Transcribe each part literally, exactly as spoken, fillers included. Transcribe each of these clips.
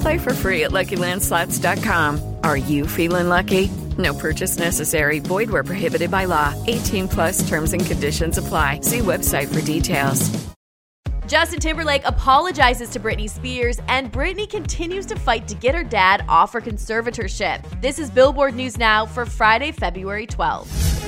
Play for free at lucky land slots dot com. Are you feeling lucky? No purchase necessary. Void where prohibited by law. eighteen plus terms and conditions apply. See website for details. Justin Timberlake apologizes to Britney Spears, and Britney continues to fight to get her dad off her conservatorship. This is Billboard News Now for Friday, February twelfth.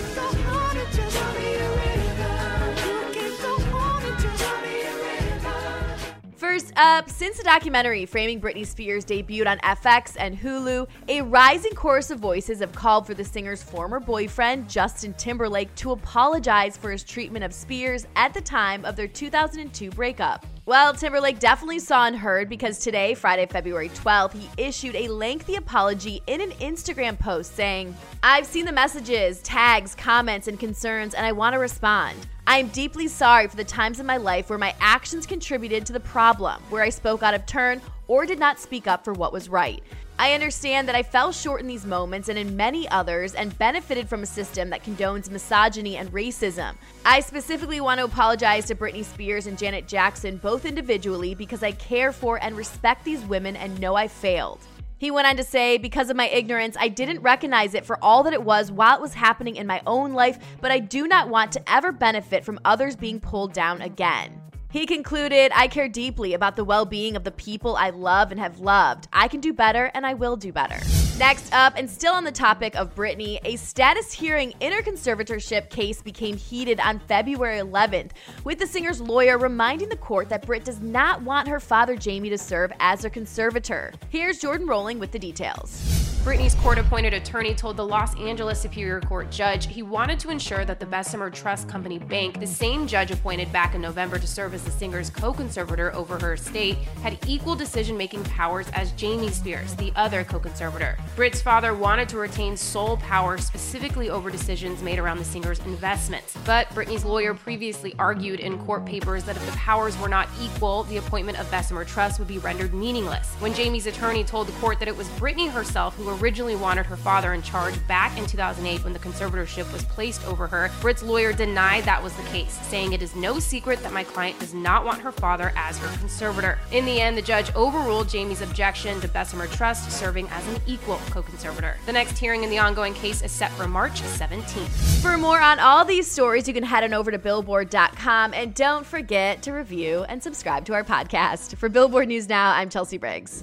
First up, since the documentary Framing Britney Spears debuted on F X and Hulu, a rising chorus of voices have called for the singer's former boyfriend, Justin Timberlake, to apologize for his treatment of Spears at the time of their two thousand two breakup. Well, Timberlake definitely saw and heard, because today, Friday, February twelfth, he issued a lengthy apology in an Instagram post saying, "I've seen the messages, tags, comments, and concerns, and I want to respond. I am deeply sorry for the times in my life where my actions contributed to the problem, where I spoke out of turn or did not speak up for what was right. I understand that I fell short in these moments and in many others and benefited from a system that condones misogyny and racism. I specifically want to apologize to Britney Spears and Janet Jackson, both individually, because I care for and respect these women and know I failed." He went on to say, "Because of my ignorance, I didn't recognize it for all that it was while it was happening in my own life, but I do not want to ever benefit from others being pulled down again." He concluded, "I care deeply about the well-being of the people I love and have loved. I can do better, and I will do better." Next up, and still on the topic of Britney, a status hearing in her conservatorship case became heated on February eleventh, with the singer's lawyer reminding the court that Brit does not want her father Jamie to serve as her conservator. Here's Jordan Rowling with the details. Britney's court-appointed attorney told the Los Angeles Superior Court judge he wanted to ensure that the Bessemer Trust Company Bank, the same judge appointed back in November to serve as the singer's co-conservator over her estate, had equal decision-making powers as Jamie Spears, the other co-conservator. Brit's father wanted to retain sole power specifically over decisions made around the singer's investments, but Britney's lawyer previously argued in court papers that if the powers were not equal, the appointment of Bessemer Trust would be rendered meaningless. When Jamie's attorney told the court that it was Britney herself who originally wanted her father in charge back in two thousand eight when the conservatorship was placed over her, Brit's lawyer denied that was the case, saying, "It is no secret that my client does not want her father as her conservator." In the end, the judge overruled Jamie's objection to Bessemer Trust serving as an equal co-conservator. The next hearing in the ongoing case is set for March seventeenth. For more on all these stories, you can head on over to billboard dot com, and don't forget to review and subscribe to our podcast. For Billboard News Now, I'm Chelsea Briggs.